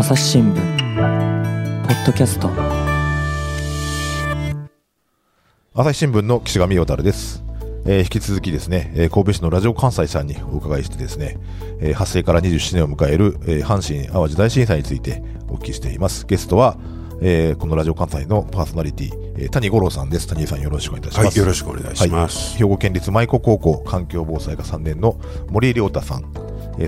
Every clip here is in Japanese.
朝日新聞ポッドキャスト、朝日新聞の岸上陽太です。引き続きですね、神戸市のラジオ関西さんにお伺いしてですね、発生から27年を迎える、阪神淡路大震災についてお聞きしています。ゲストは、このラジオ関西のパーソナリティ、谷五郎さんです。谷さん、よろしくお願いいたします。はい、よろしくお願いします。はい、兵庫県立舞子高校環境防災科3年の森亮太さん、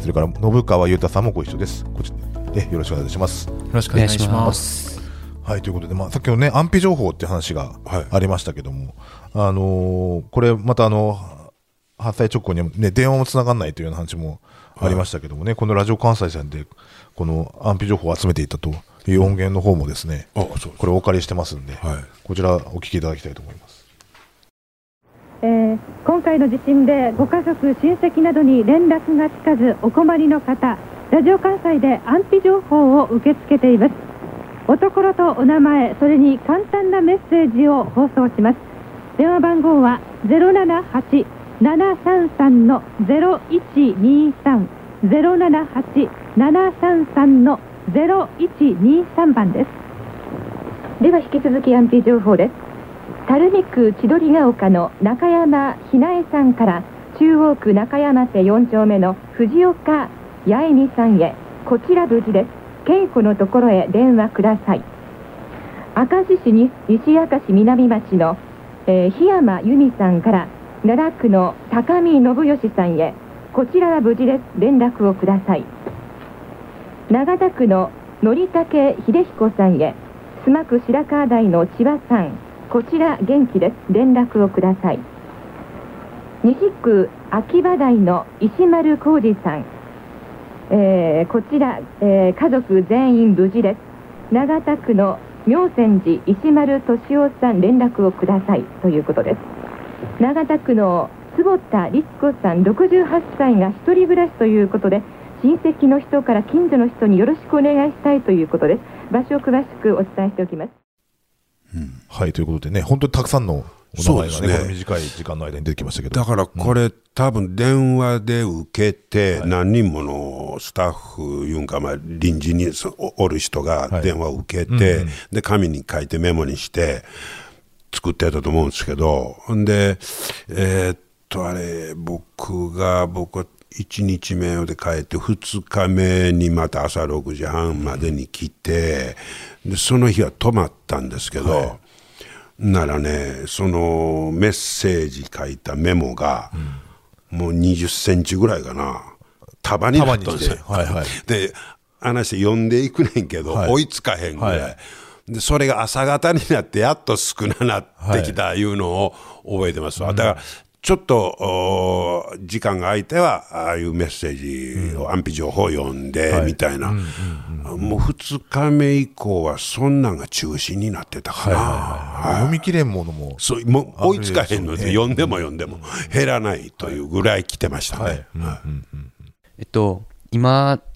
それから信川優太さんもご一緒です。こちら、よろしくお願いします。よろしくお願いします。はい、ということで、先ほどね、安否情報って話がありましたけども、はい、これまた発災直後に、ね、電話もつながらないというような話もありましたけどもね、はい、このラジオ関西さんでこの安否情報を集めていたという音源の方もですね、これお借りしてますんで、はい、こちらお聞きいただきたいと思います。今回の地震でご家族、親戚などに連絡がつかずお困りの方、ラジオ関西で安否情報を受け付けています。おところとお名前、それに簡単なメッセージを放送します。電話番号は 078-733-0123 078-733-01230123番です。では引き続き安否情報です。垂水区千鳥ヶ丘の中山ひなえさんから中央区中山瀬4丁目の藤岡八重美さんへ、こちら無事です。稽古のところへ電話ください。明石市に西明石南町の、檜山由美さんから奈良区の高見信義さんへ、こちらは無事です。連絡をください。長田区の則武秀彦さんへ、須磨区白川台の千葉さん、こちら元気です。連絡をください。西区秋葉台の石丸浩二さん、こちら、家族全員無事です。長田区の妙泉寺石丸俊夫さん、連絡をくださいということです。長田区の坪田律子さん68歳が一人暮らしということで、親戚の人から近所の人によろしくお願いしたいということです。場所を詳しくお伝えしておきます。うん、はい、ということでね、本当にたくさんのお名前が ね、この短い時間の間に出てきましたけど、だからこれ、うん、多分電話で受けて、何人ものスタッフいうんか、臨時におる人が電話を受けて、はい、で紙に書いてメモにして作ってたと思うんですけど、で、あれ、僕は1日目で帰って2日目にまた朝6時半までに来て、でその日は泊まったんですけど、はい、ならね、そのメッセージ書いたメモが、うん、もう20センチぐらいかな、束になったんですよ。はいはい、で話して読んでいくねんけど、はい、追いつかへんぐらい、はい、でそれが朝方になってやっと少ななってきたいうのを覚えてますわ。はい、だから、うん、ちょっと時間が空いてはああいうメッセージを、安否情報を読んでみたいな、はい、もう2日目以降はそんなんが中心になってたから、はいはいはいはい、読み切れんものも、そう、もう追いつかへんので、読んでも読んでも減らないというぐらい来てましたね。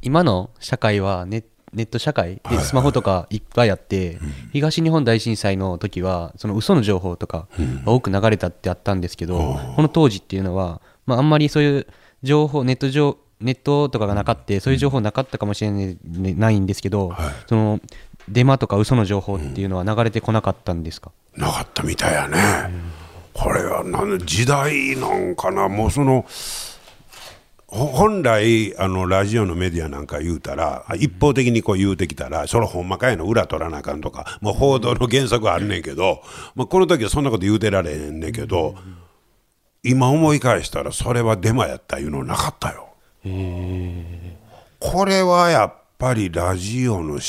今の社会はネット社会でスマホとかいっぱいあって、はいはいはい、東日本大震災の時はその嘘の情報とか多く流れたってあったんですけど、この当時っていうのは、あんまりそういう情報、ネットとかがなかった、そういう情報なかったかもしれないんですけど、はい、そのデマとか嘘の情報っていうのは流れてこなかったんですか？なかったみたいやね。これは時代なんかな。もうその本来ラジオのメディアなんか言うたら、一方的にこう言うてきたら、それほんまかいの裏取らなあかんとか、もう報道の原則はあるねんけど、この時はそんなこと言うてられへんねんけど、今思い返したらそれはデマやったいうのなかったよ。これはやっぱりラジオとリ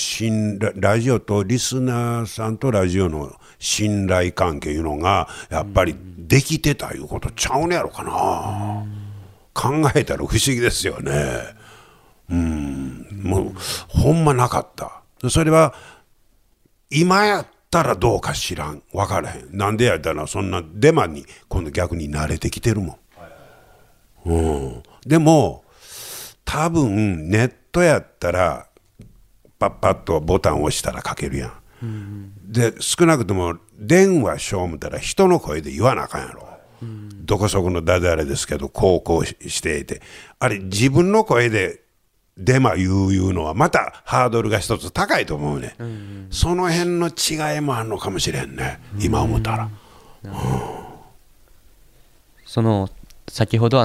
スナーさんとラジオの信頼関係いうのがやっぱりできてたいうことちゃうねやろかな。考えたら不思議ですよね。もうほんまなかった。それは今やったらどうか知らん、分からへん。なんでやったらそんなデマに今度逆に慣れてきてるもん。でも多分ネットやったらパッパッとボタンを押したら書けるやん。で少なくとも電話しよう思ったら人の声で言わなあかんやろ。どこそこの誰々ですけどこうしていて、あれ自分の声でデマいうのはまたハードルが一つ高いと思うね、うんうん、その辺の違いもあるのかもしれんね、うん、今思ったら、うんうん、その先ほど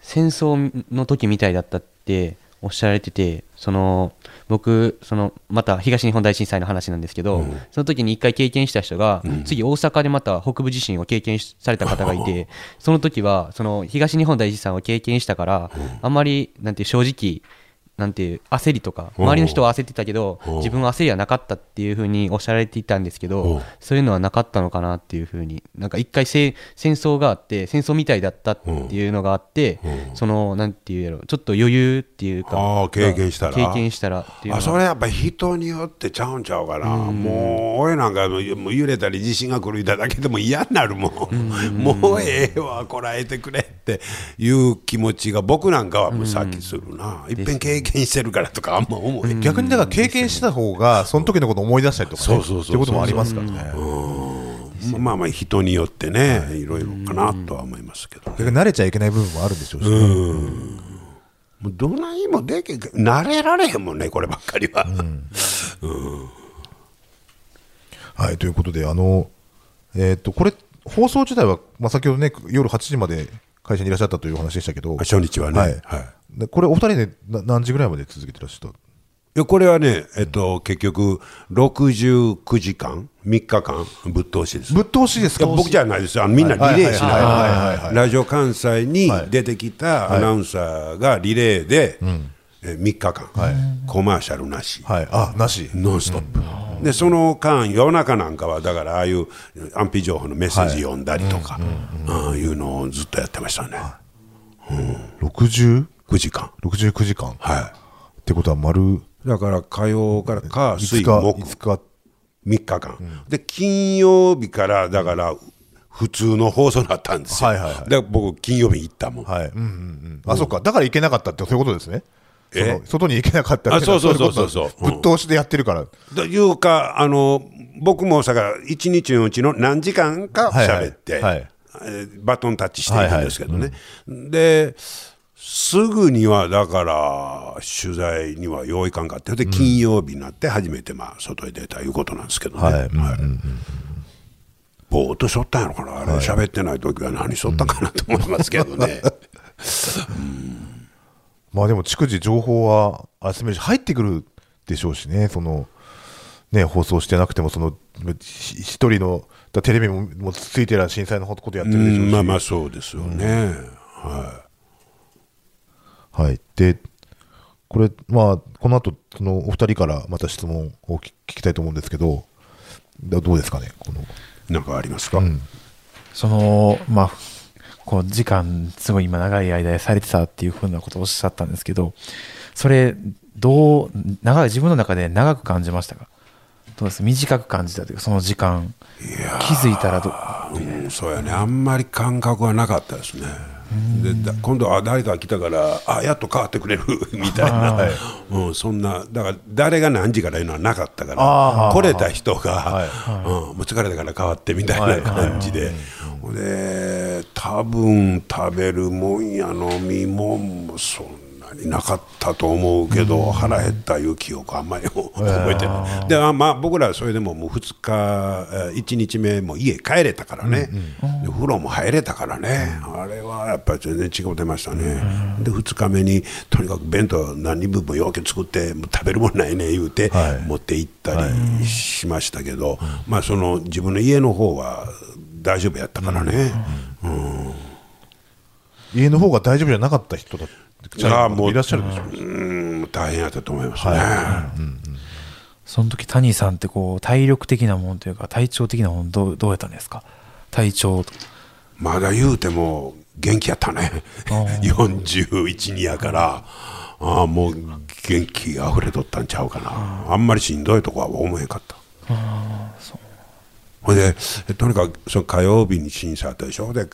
戦争の時みたいだったっておっしゃられてて、僕また東日本大震災の話なんですけど、うん、その時に一回経験した人が、うん、次大阪でまた北部地震を経験された方がいて、その時は東日本大震災を経験したから、うん、あんまりなんて正直なんて焦りとか、周りの人は焦ってたけど自分は焦りはなかったっていう風におっしゃられていたんですけど、そういうのはなかったのかなっていう風に、なんか一回戦争があって、戦争みたいだったっていうのがあって、なんていうやろう、ちょっと余裕っていうか経験したらっていうのは、それやっぱ人によってちゃうんちゃうかな。もう俺なんかもう揺れたり地震が狂いただけでも嫌になるもんもうええわこらえてくれっていう気持ちが僕なんかはもう先するな。いっぺん経験してるからとかあんま思い、逆にだから経験した方がその時のことを思い出したりとかね、っていうこともありますからね。まあまあ人によってね、いろいろかなとは思いますけど、ね、逆に慣れちゃいけない部分もあるんでしょうし、ね、もうどないもでき慣れられへんもんね、こればっかりは。はい、ということでこれ放送自体は、まあ、先ほどね夜8時まで会社にいらっしゃったという話でしたけど、初日はね、はいはい、これお二人で何時ぐらいまで続けてらっしゃった？いやこれはね、結局69時間3日間ぶっ通しです。ぶっ通しですか？僕じゃないです。みんなリレーしない、ラジオ関西に出てきたアナウンサーがリレーで、はいはい、3日間、はい、コマーシャルなし、はい、あ、なし、ノンストップ、うん、でその間夜中なんかはだからああいう安否情報のメッセージ読んだりとか、はい、いうのをずっとやってましたね、うん、69時間、はい、ってことはだから火曜から火水木3日間、うん、で金曜日からだから普通の放送だったんですよ、はいはいはい、で僕金曜日行ったもん、はい、うんうんうん、あ、そっか、だから行けなかったってそういうことですね。外に行けなかったっていうのはそういうこと、うん、ぶっ通しでやってるからというか、僕もさから1日のうちの何時間か喋って、はいはいはい、バトンタッチしていくんですけどね、はいはい、うん、ですぐにはだから取材には用意感があって、で金曜日になって初めて外へ出たいうことなんですけどね、はいはい、ぼーっとしょったんやろかな、あれ喋ってない時は何しょったかなと思いますけどね、うんまあ、でも逐次情報は集めるし入ってくるでしょうしね、放送してなくても一人のテレビもついてら震災のことやってるでしょうし、まあまあそうですよね、うん、はい、はい、でこれ、まあ、この後お二人からまた質問を聞きたいと思うんですけど、どうですかね、なんかありますか、うん、時間すごい今長い間されてたっていうふうなことをおっしゃったんですけど、それどう自分の中で長く感じましたか？どうです？短く感じたというか、その時間気づいたらうん、そうやね、あんまり感覚はなかったですね。で今度は誰か来たからやっと変わってくれるみたいな、はい、うん、そんなだから誰が何時からいうのはなかったから、来れた人が、はいはい、うん、もう疲れたから変わってみたいな感じで、はいはい、で多分食べるもんや飲みもんもそんなになかったと思うけど、うん、腹減ったいう記憶あんまり覚えてないで、まあ、僕らはそれでも2日1日目も家帰れたからね、うんうん、で風呂も入れたからね、あれはやっぱり全然違ってましたね、うん、で2日目にとにかく弁当何人分もようけ作って食べるもんないね言うて、はい、持って行ったりしましたけど、はい、まあ、自分の家の方は大丈夫やったからね、うんうんうん、家の方が大丈夫じゃなかった人だったもういらっしゃるでしょう、うん、大変だったと思いますね、はい、うんうん、その時谷さんって体力的なものというか体調的なものどうやったんですか？体調まだ言うても元気やったね41やから、もう元気あふれとったんちゃうかな、 あんまりしんどいとこは思えへんかった。それでとにかく火曜日に審査あったでしょ。で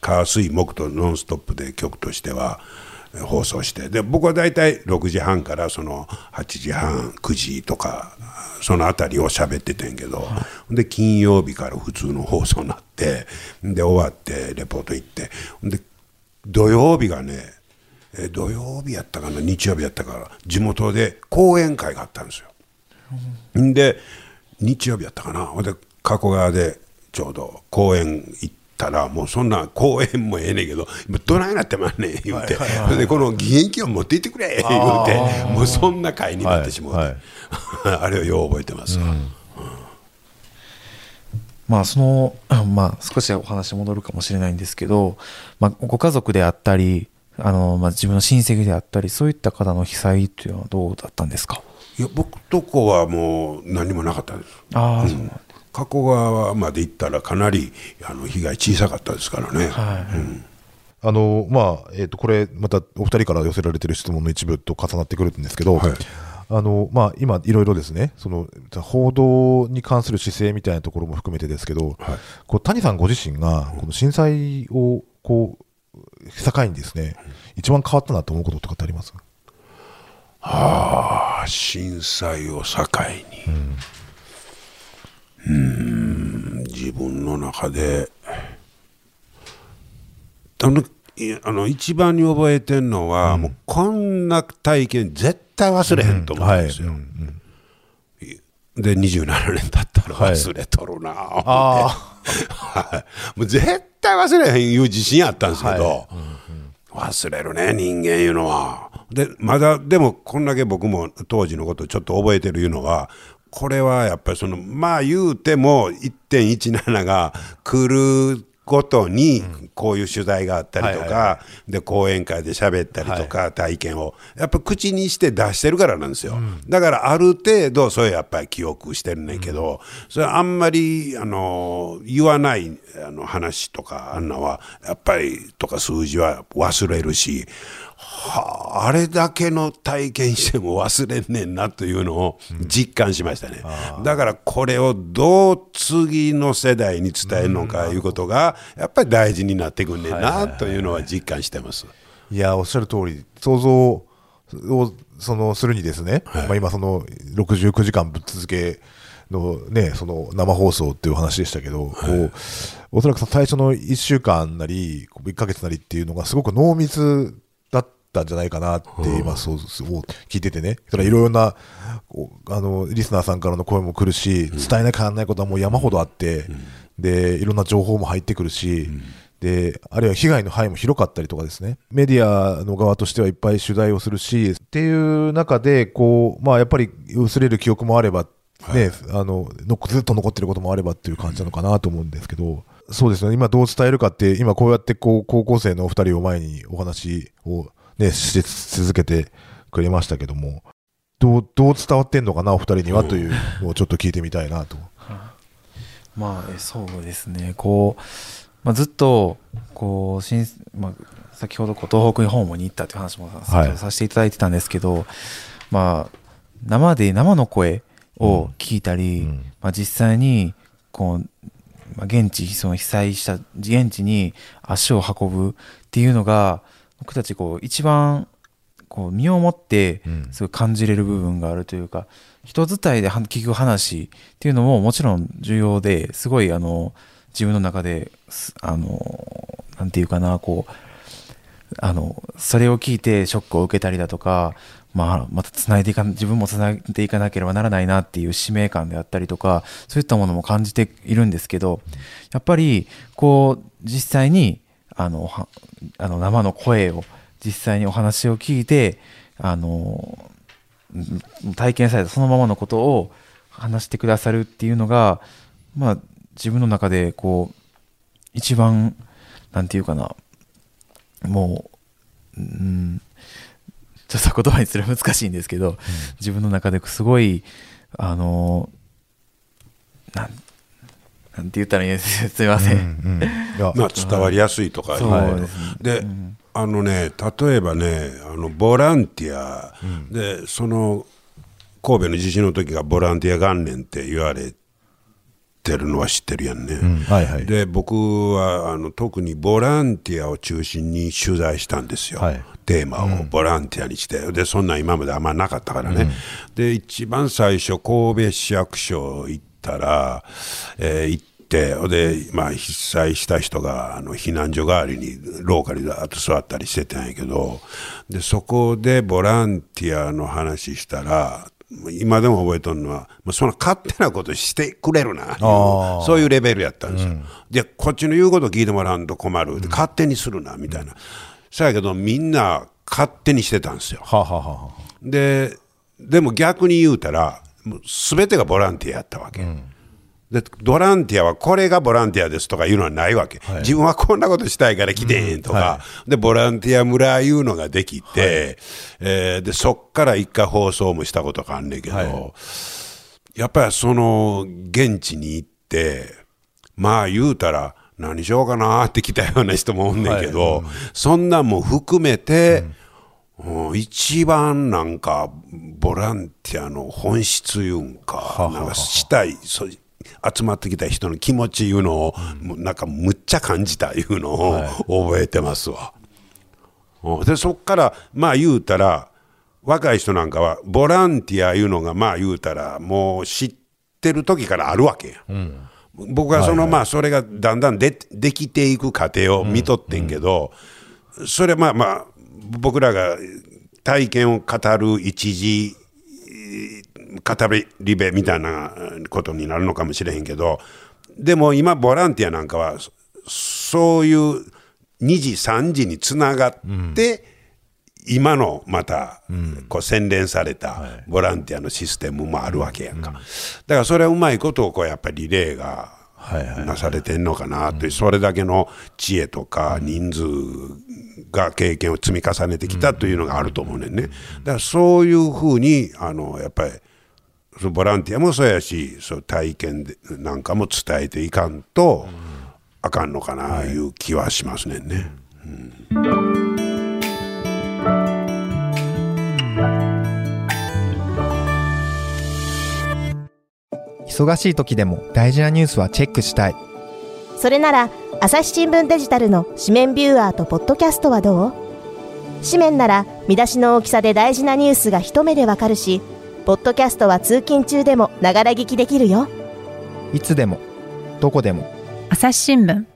火水木とノンストップで局としては放送して、で僕はだいたい6時半から8時半9時とかそのあたりを喋っててんけど、はい、で金曜日から普通の放送になって、で終わってレポート行って、で土曜日がね土曜日やったかな、日曜日やったから地元で講演会があったんですよ。んで日曜日やったかな、ほんで加古川でちょうど講演行ったら、もうそんな講演もええねんけどどないなってまんねん言うて、それでこの義援金を持って行ってくれ言うて、もうそんな会になってしまう、はいはい、あれをよう覚えてます、うんうん。まあ少しお話戻るかもしれないんですけど、まあ、ご家族であったり自分の親戚であったりそういった方の被災というのはどうだったんですか。いや僕とこはもう何もなかったです。あ、うん、そうなんです。加古川まで行ったらかなり被害小さかったですからね、はい、うん。これまたお二人から寄せられている質問の一部と重なってくるんですけど、はい、今いろいろですね、その報道に関する姿勢みたいなところも含めてですけど、はい、谷さんご自身がこの震災を境にですね、一番変わったなと思うこととかってあります？ああ、震災を境に、自分の中で一番に覚えてるのは、もうこんな体験絶対忘れへんと思うんですよ、はい、うんうん。で27年経ったら忘れとるな、はい、もう絶対忘れへんいう自信あったんですけど、はい、うんうん、忘れるね人間いうのは。でまだでもこんだけ僕も当時のことをちょっと覚えてるいうのは、これはやっぱり言うても 1.17 が来るごとにこういう取材があったりとか、うん、はいはいはい、で講演会で喋ったりとか体験をやっぱ口にして出してるからなんですよ、うん、だからある程度それやっぱり記憶してるねんけど、うん、それあんまり言わない話とかあんなはやっぱりとか数字は忘れるし、はあ、あれだけの体験しても忘れんねんなというのを実感しましたね、うん、だからこれをどう次の世代に伝えるのかいうことがやっぱり大事になってくんねんなというのは実感してます、はいはいはい。いや、おっしゃる通り、想像をするにですね、はい、今69時間ぶっ続けのね、生放送っていう話でしたけど、はい、おそらく最初の1週間なり1ヶ月なりっていうのがすごく濃密だったんじゃないかなって今そう聞いててね、いろいろなリスナーさんからの声も来るし、伝えなきゃならないことはもう山ほどあって、でいろんな情報も入ってくるし、であるいは被害の範囲も広かったりとかですね、メディアの側としてはいっぱい取材をするしっていう中でやっぱり薄れる記憶もあればね、ずっと残ってることもあればっていう感じなのかなと思うんですけど、そうですね、今どう伝えるかって、今こうやって高校生のお二人を前にお話をね、し続けてくれましたけども、どう伝わってんのかなお二人にはというのをちょっと聞いてみたいなと。そうですね、ずっと先ほど東北に訪問に行ったという話もさせていただいてたんですけど、はい、生の声を聞いたり、うんうん、実際に被災した現地に足を運ぶっていうのが僕たち一番身をもってすごい感じれる部分があるというか、人伝いで聞く話っていうのももちろん重要で、すごい自分の中でなんていうかな、それを聞いてショックを受けたりだとか、また自分もつないでいかなければならないなっていう使命感であったりとか、そういったものも感じているんですけど、やっぱり実際に生の声を実際にお話を聞いて体験されたそのままのことを話してくださるっていうのが、自分の中で一番なんていうかな、もう、ちょっと言葉にするの難しいんですけど、うん、自分の中ですごいなんて言ったらいいですすいません、うんうん、伝わりやすいとかで、うん、例えばね、ボランティア、うん、で神戸の地震の時がボランティア元年って言われてるのは知ってるやんね、うん、はいはい、で僕は特にボランティアを中心に取材したんですよ、はい、テーマをボランティアにして、うん、でそんなん今まであんまなかったからね、うん、で一番最初神戸市役所行ったら、行っって、で、まあ、被災した人が、避難所代わりに、ローカルで座ったりしてたんやけど、で、そこでボランティアの話したら、今でも覚えとるのは、そんな勝手なことしてくれるな、そういうレベルやったんですよ。で、こっちの言うこと聞いてもらうと困る、で勝手にするな、みたいな。そやけど、みんな勝手にしてたんですよ。でも逆に言うたら、すべてがボランティアやったわけ。でボランティアはこれがボランティアですとかいうのはないわけ、はい、自分はこんなことしたいから来てへんとか、はい、でボランティア村いうのができて、はいでそっから一回放送もしたことがあんねんけど、はい、やっぱりその現地に行ってまあ言うたら何しようかなって来たような人もおんねんけど、はいそんなんも含めて、一番なんかボランティアの本質いうんかなんかしたい集まってきた人の気持ちいうのを、なんかむっちゃ感じたいうのを覚えてますわ。でそこからまあ言うたら若い人なんかはボランティアいうのがまあ言うたらもう知ってる時からあるわけや、僕はそのまあそれがだんだん できていく過程を見とってんけど、それまあまあ僕らが体験を語る一時語り部みたいなことになるのかもしれへんけど、でも今ボランティアなんかはそういう2時3時につながって、今のまたこう洗練されたボランティアのシステムもあるわけやんか、だからそれはうまいことをこうやっぱりリレーがなされてんのかなという、それだけの知恵とか人数が経験を積み重ねてきたというのがあると思うねんね。だからそういうふうにやっぱりボランティアもそうやし、そう体験でなんかも伝えていかんとあかんのかないう気はしますねんね。忙しい時でも大事なニュースはチェックしたい。それなら朝日新聞デジタルの紙面ビューアーとポッドキャストはどう？紙面なら見出しの大きさで大事なニュースが一目でわかるし、ポッドキャストは通勤中でもながら聞きできるよ。いつでもどこでも朝日新聞。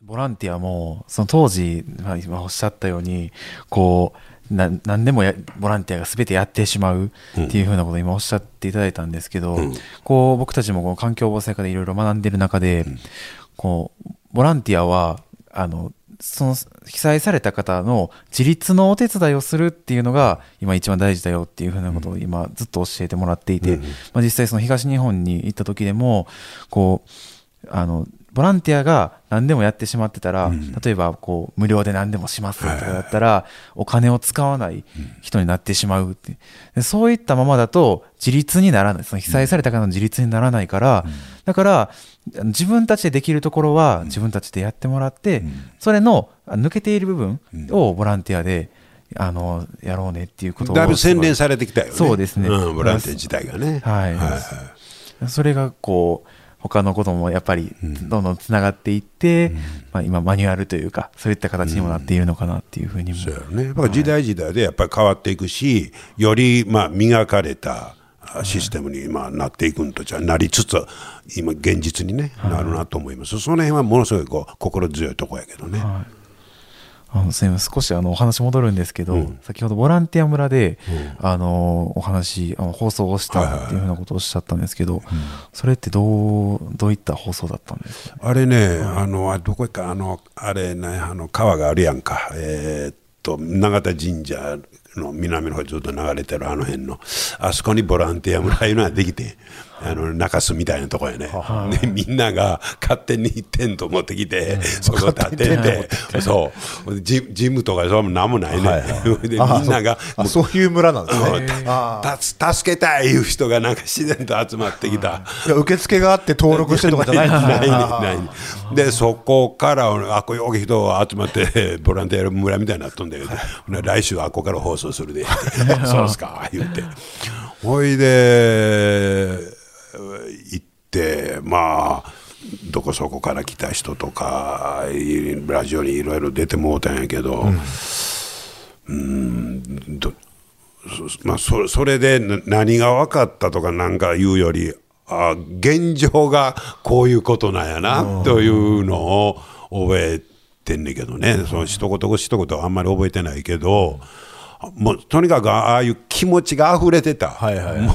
ボランティアもその当時、今おっしゃったようにこう何でもボランティアが全てやってしまうっていうふうなことを今おっしゃっていただいたんですけど、こう僕たちもこう環境防災課でいろいろ学んでる中で、こうボランティアはその被災された方の自立のお手伝いをするっていうのが今一番大事だよっていうふうなことを今ずっと教えてもらっていて、実際その東日本に行った時でもこうボランティアが何でもやってしまってたら、例えばこう無料で何でもしますとかだったらお金を使わない人になってしまうって、でそういったままだと自立にならない、その被災された方の自立にならないから、だから自分たちでできるところは自分たちでやってもらって、それの抜けている部分をボランティアでやろうねっていうことをだいぶ洗練されてきたよね。そうですね、ボランティア自体がね、それがこう他のこともやっぱりどんどんつながっていって、今マニュアルというかそういった形にもなっているのかなっていうふうにも、そうやね、やっぱ時代時代でやっぱり変わっていくし、よりまあ磨かれたシステムに今なっていくんとなりつつ今現実に、ね、なるなと思います、その辺はものすごいこう心強いところやけどね、少しお話戻るんですけど、先ほどボランティア村で、お話放送をしたっていうふうなことをおっしゃったんですけど、それってどういった放送だったんですか？あれね、どこかあれね、川があるやんか、永田神社の南の方ずっと流れてる辺のあそこにボランティア村いうのはできて、中洲みたいなとこやね、でみんなが勝手にテント持ってきて、そこ立ってて、そうジムとかそうなんもないね、でみんながそういう村なんですね、助けたいいう人がなんか自然と集まってきた、受付があって登録してとかじゃないんで、そこからあこよけ人集まってボランティア村みたいになっとんだけど、来週あこから放送するでそうですか言って、ほいで行ってまあどこそこから来た人とかラジオにいろいろ出てもうたんやけど、それで何が分かったとかなんか言うより、現状がこういうことなんやなというのを覚えてんねんけどね、その一言一言はあんまり覚えてないけど、もうとにかくああいう気持ちが溢れてた、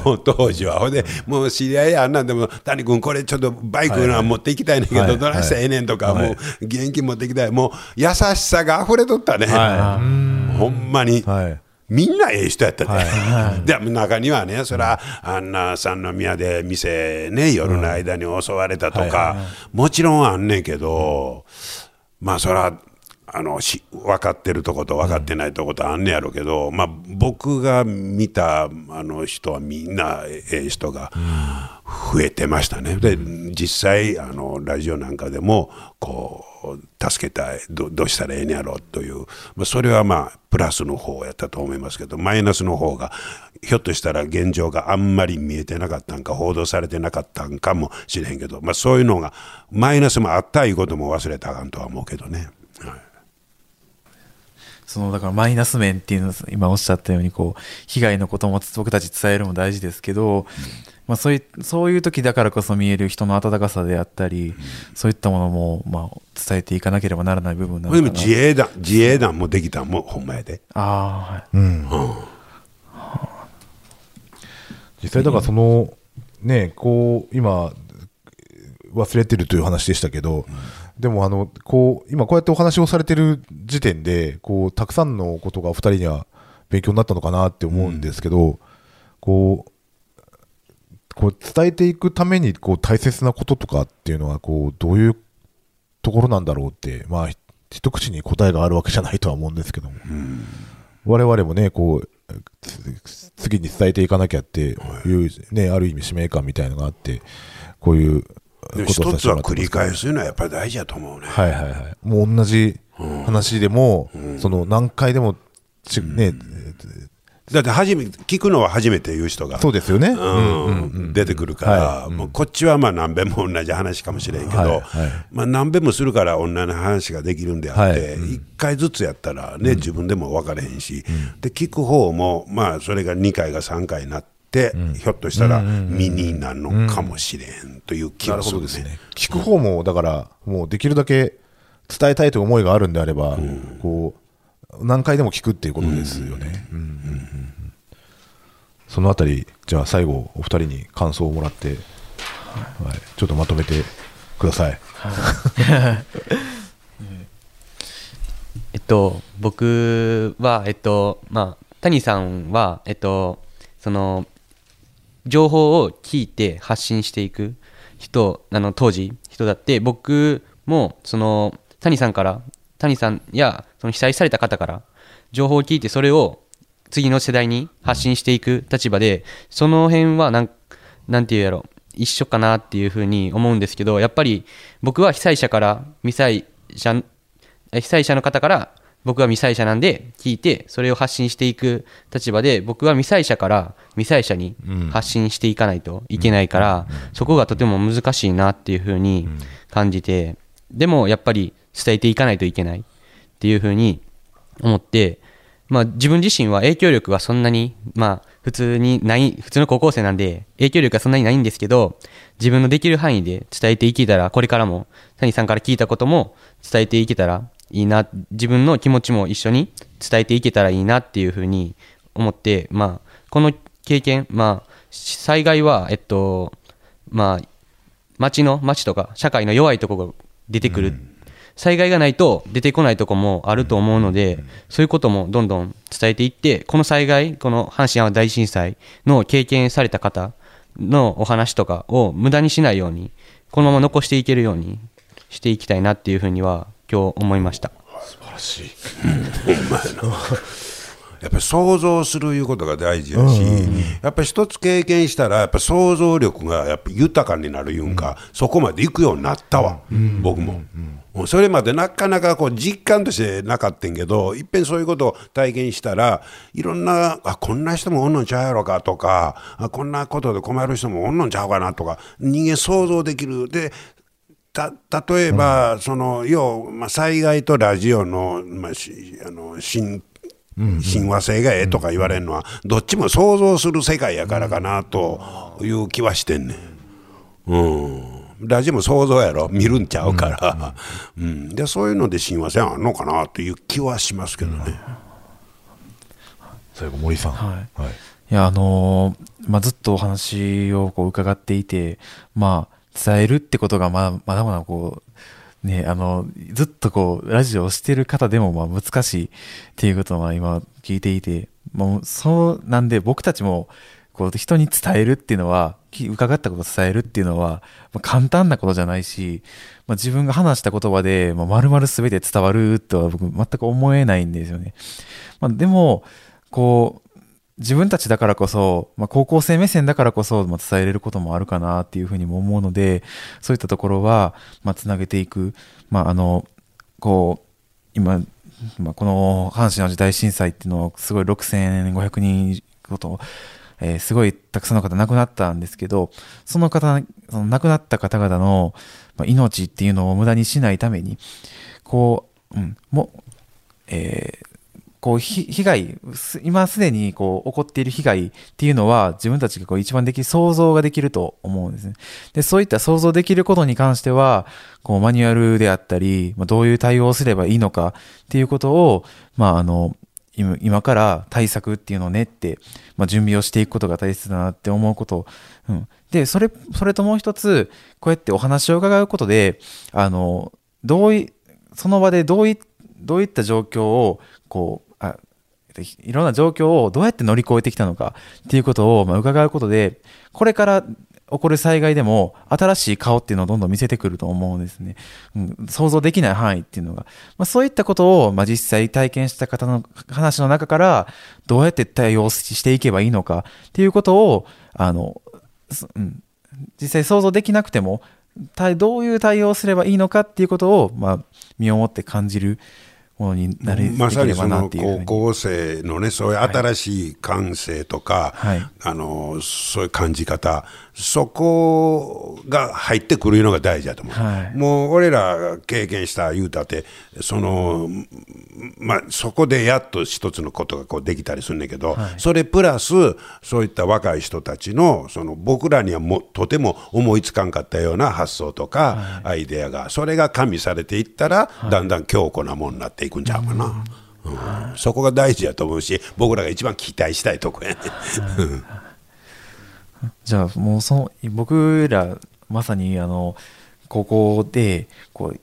もう当時は。ほんでもう知り合いやあんなんでも「谷君これちょっとバイクの持っていきたいねんけどどないしたらええねん」とか「もう現金持っていきたい」、もう優しさが溢れとったね、ほんまに。みんなええ人やったで、で中にはね、そらあんな三宮で店ね夜の間に襲われたとかもちろんあんねんけど、まあそら分かってるとこと分かってないとことあんねやろうけど、まあ僕が見た人はみんなええ人が増えてましたね。で実際ラジオなんかでもこう助けたい、 どうしたらええねやろという、それはまあプラスの方やったと思いますけど、マイナスの方がひょっとしたら現状があんまり見えてなかったんか報道されてなかったんかもしれへんけど、まあそういうのがマイナスもあったいうことも忘れたらあかんとは思うけどね。はい、そのだからマイナス面っていうのを今おっしゃったように、こう被害のことも僕たち伝えるも大事ですけど、まあそういう時だからこそ見える人の温かさであったり、そういったものもまあ伝えていかなければならない部分なのかな。でも自衛団もできたもんほんまやで。ああ、はい、うん、はあ、実際だからそのね、こう今忘れてるという話でしたけど、でもこう今こうやってお話をされてる時点でこうたくさんのことがお二人には勉強になったのかなって思うんですけど、こう伝えていくためにこう大切なこととかっていうのはこうどういうところなんだろうって、まあ一口に答えがあるわけじゃないとは思うんですけども、我々もねこう次に伝えていかなきゃっていうね、ある意味使命感みたいなのがあって、こういう一つは繰り返すのはやっぱり大事だと思うね。はいはいはい、もう同じ話でも、その何回でもね、だって聞くのは初めて言う人がそうですよね、出てくるから、もうこっちはまあ何べんも同じ話かもしれんけど、まあ何べんもするから同じ話ができるんであって、1回ずつやったらね自分でも分かれへんし、で聞く方もまあそれが2回が3回になってで、ひょっとしたら身になるのかもしれんという気がするですね。聞く方もだからもうできるだけ伝えたいという思いがあるんであれば、こう何回でも聞くっていうことですよね。そのあたりじゃあ最後お二人に感想をもらって、はい、ちょっとまとめてください。僕はまあ谷さんはその情報を聞いて発信していく人、当時人だって、僕もその谷さんやその被災された方から情報を聞いて、それを次の世代に発信していく立場で、その辺はなんていうやろ、一緒かなっていうふうに思うんですけど、やっぱり僕は被災者の方から僕は未災者なんで聞いて、それを発信していく立場で、僕は未災者から未災者に発信していかないといけないから、そこがとても難しいなっていうふうに感じて、でもやっぱり伝えていかないといけないっていうふうに思って、まあ自分自身は影響力はそんなに、まあ普通の高校生なんで影響力はそんなにないんですけど、自分のできる範囲で伝えていけたら、これからも谷さんから聞いたことも伝えていけたらいいな、自分の気持ちも一緒に伝えていけたらいいなっていうふうに思って、まあ、この経験、まあ、災害は、まあ、町とか社会の弱いところが出てくる、災害がないと出てこないところもあると思うので、そういうこともどんどん伝えていって、この阪神・淡路大震災の経験された方のお話とかを無駄にしないように、このまま残していけるようにしていきたいなっていうふうには今日思いました。素晴らしい。やっぱり想像するいうことが大事だし、やっぱり一つ経験したらやっぱ想像力がやっぱ豊かになるいうんか、そこまでいくようになったわ、僕も。それまでなかなかこう実感としてなかったんけど、いっぺんそういうことを体験したら、いろんなこんな人もおんのんちゃうやろかとか、こんなことで困る人もおんのんちゃうかなとか、人間想像できるで。例えばその災害とラジオの親和性がええとか言われるのは、どっちも想像する世界やからかなという気はしてんねん。ラジオも想像やろ、見るんちゃうから、うんうんうん、でそういうので親和性あるのかなという気はしますけどね、うん、最後森さん、はいはい、いやずっとお話をこう伺っていて、まあ、伝えるってことがまだまだこう、ね、ずっとこうラジオをしてる方でもまあ難しいっていうことを今聞いていて、もうそうなんで僕たちもこう人に伝えるっていうのは、伺ったことを伝えるっていうのは簡単なことじゃないし、まあ、自分が話した言葉で丸々全て伝わるとは僕全く思えないんですよね、まあ、でもこう自分たちだからこそ、まあ、高校生目線だからこそ伝えれることもあるかなっていうふうにも思うので、そういったところはつなげていく、まあ、こう今、まあ、この阪神・淡路大震災っていうのはすごい6500人ごとすごいたくさんの方亡くなったんですけど、その亡くなった方々の命っていうのを無駄にしないためにこう、うん、こう被害、今すでにこう起こっている被害っていうのは自分たちがこう一番想像ができると思うんですね。で、そういった想像できることに関してはこうマニュアルであったり、どういう対応をすればいいのかっていうことを、まあ今から対策っていうのを練って、まあ、準備をしていくことが大切だなって思うこと、うん、でそれともう一つ、こうやってお話を伺うことでその場でどういった状況をいろんな状況をどうやって乗り越えてきたのかっていうことを、まあ、伺うことで、これから起こる災害でも新しい顔っていうのをどんどん見せてくると思うんですね、うん、想像できない範囲っていうのが、まあ、そういったことを、まあ、実際体験した方の話の中からどうやって対応していけばいいのかっていうことをうん、実際想像できなくてもどういう対応をすればいいのかっていうことを、まあ、身をもって感じるものになれまさにその高校生のね、そういう新しい感性とか、はい、そういう感じ方、そこが入ってくるのが大事だと思う、はい、もう俺ら経験した言うたってまあ、そこでやっと一つのことがこうできたりするんだけど、はい、それプラスそういった若い人たちの、僕らにはとても思いつかんかったような発想とかアイデアが、はい、それが加味されていったら、はい、だんだん強固なものになっていくんちゃうかな、うんうん、はい、そこが大事だと思うし、僕らが一番期待したいとこやね、はい、じゃあもう僕らまさに高校で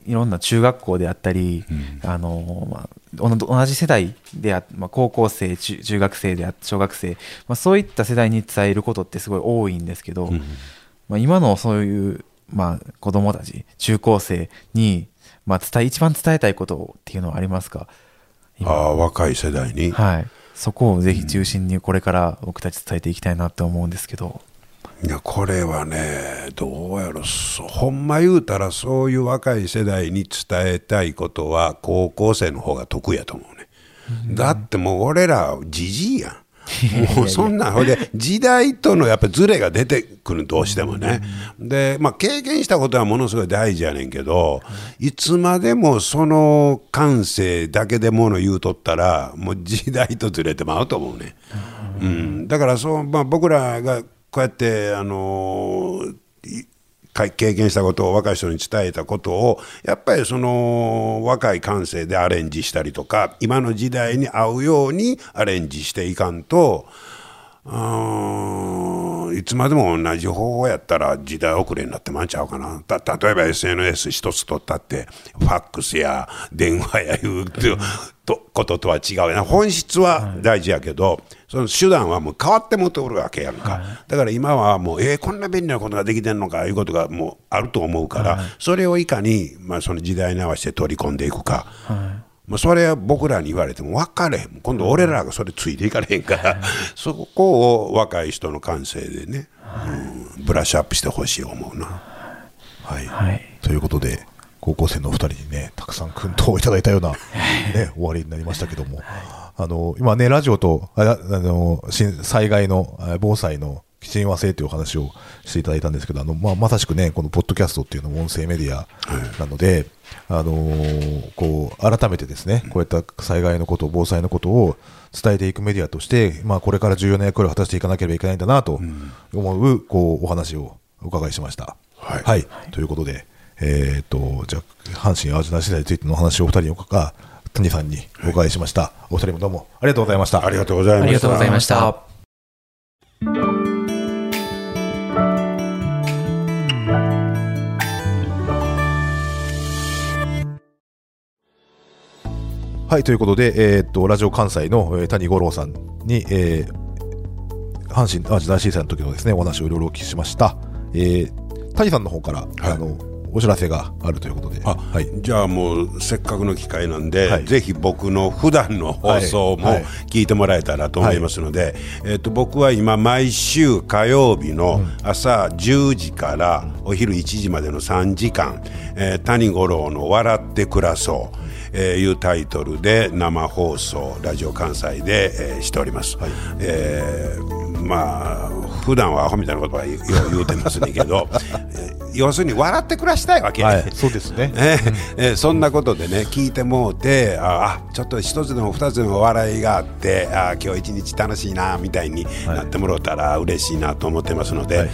いろんな中学校であったり、うん、同じ世代で高校生、中学生で小学生、まあ、そういった世代に伝えることってすごい多いんですけど、うん、まあ、今のそういう、まあ、子どもたち中高生に一番伝えたいことっていうのはありますか？若い世代に、はい、そこをぜひ中心にこれから僕たち伝えていきたいなと思うんですけど、いやこれはね、どうやろ、ほんま言うたらそういう若い世代に伝えたいことは高校生の方が得意やと思うね、うん、だってもう俺らじじいやんもうそんなほで時代とのやっぱズレが出てくる、どうしてもね、で、まあ、経験したことはものすごい大事やねんけど、いつまでもその感性だけでもの言うとったらもう時代とズレてまうと思うね、うん、だからまあ、僕らがこうやって経験したことを若い人に伝えたことを、やっぱりその若い感性でアレンジしたりとか、今の時代に合うようにアレンジしていかんと、いつまでも同じ方法やったら時代遅れになってまいちゃうかな。例えば SNS 一つ取ったってファックスや電話やいうこととは違うな。本質は大事やけど、その手段はもう変わってもとるわけやんか、はい、だから今はもうこんな便利なことができてんのかいうことがもうあると思うから、はい、それをいかに、まあ、その時代に合わせて取り込んでいくか、はい、まあ、それは僕らに言われても分かれへん、今度俺らがそれついていかれへんから、はい、そこを若い人の感性でね、はい、ブラッシュアップしてほしい思うな、はいはい、ということで高校生のお二人にねたくさん薫陶をいただいたような、ね、終わりになりましたけども、今ねラジオと災害の防災の親和性というお話をしていただいたんですけど、まさしくねこのポッドキャストっていうのも音声メディアなので、うん、こう改めてですね、こういった災害のこと防災のことを伝えていくメディアとして、まあ、これから重要な役割を果たしていかなければいけないんだなと思う、こうお話をお伺いしました。はい、ということで、じゃあ阪神・淡路大震災についてのお話をお二人か谷さんにお伺いしました、はい、お二人もどうもありがとうございました。ありがとうございました。ありがとうございました。はい、ということで、ラジオ関西の谷五郎さんに、阪神・淡路大震災の時のですねお話をいろいろお聞きしました。谷さんの方から、はい、お知らせがあるということで、あ、はい、じゃあもうせっかくの機会なんで、はい、ぜひ僕の普段の放送も聞いてもらえたらと思いますので、はいはい、僕は今毎週火曜日の朝10時からお昼1時までの3時間、谷五郎の笑って暮らそう、いうタイトルで生放送ラジオ関西で、しております、はい、まあ普段はアホみたいなことは言うてますねんけど要するに笑って暮らしたいわけ、はい、そうですねそんなことでね聞いてもうて、あ、ちょっと一つでも二つでも笑いがあって、あ、今日一日楽しいなみたいになってもらったら嬉しいなと思ってますので、はい、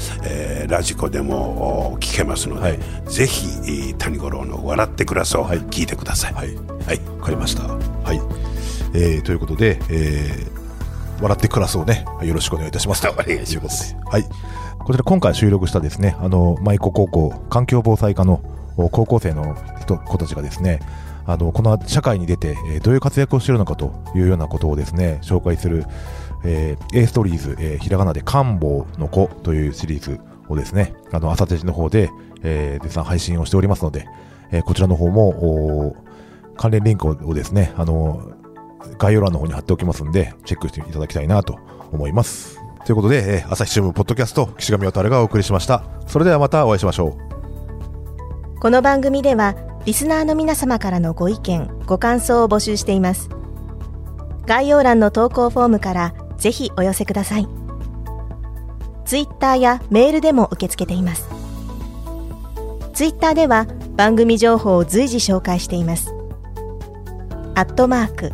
ラジコでも聞けますので、はい、ぜひ谷五郎の笑って暮らそう、はい、聞いてください。はい、はい、分かりました。はい、ということで、笑って暮らそうね、よろしくお願いいたしますと。お願いします。はい、こちら今回収録したですね、舞子高校環境防災科の高校生の子たちがですね、この社会に出てどういう活躍をしているのかというようなことをですね紹介する、A ストーリーズ、ひらがなで官房の子というシリーズをですね、朝定時の方で、絶賛配信をしておりますので、こちらの方も関連リンクをですね、概要欄の方に貼っておきますのでチェックしていただきたいなと思います。ということで、朝日新聞ポッドキャスト岸上渉がお送りしました。それではまたお会いしましょう。この番組ではリスナーの皆様からのご意見ご感想を募集しています。概要欄の投稿フォームからぜひお寄せください。ツイッターやメールでも受け付けています。ツイッターでは番組情報を随時紹介しています。@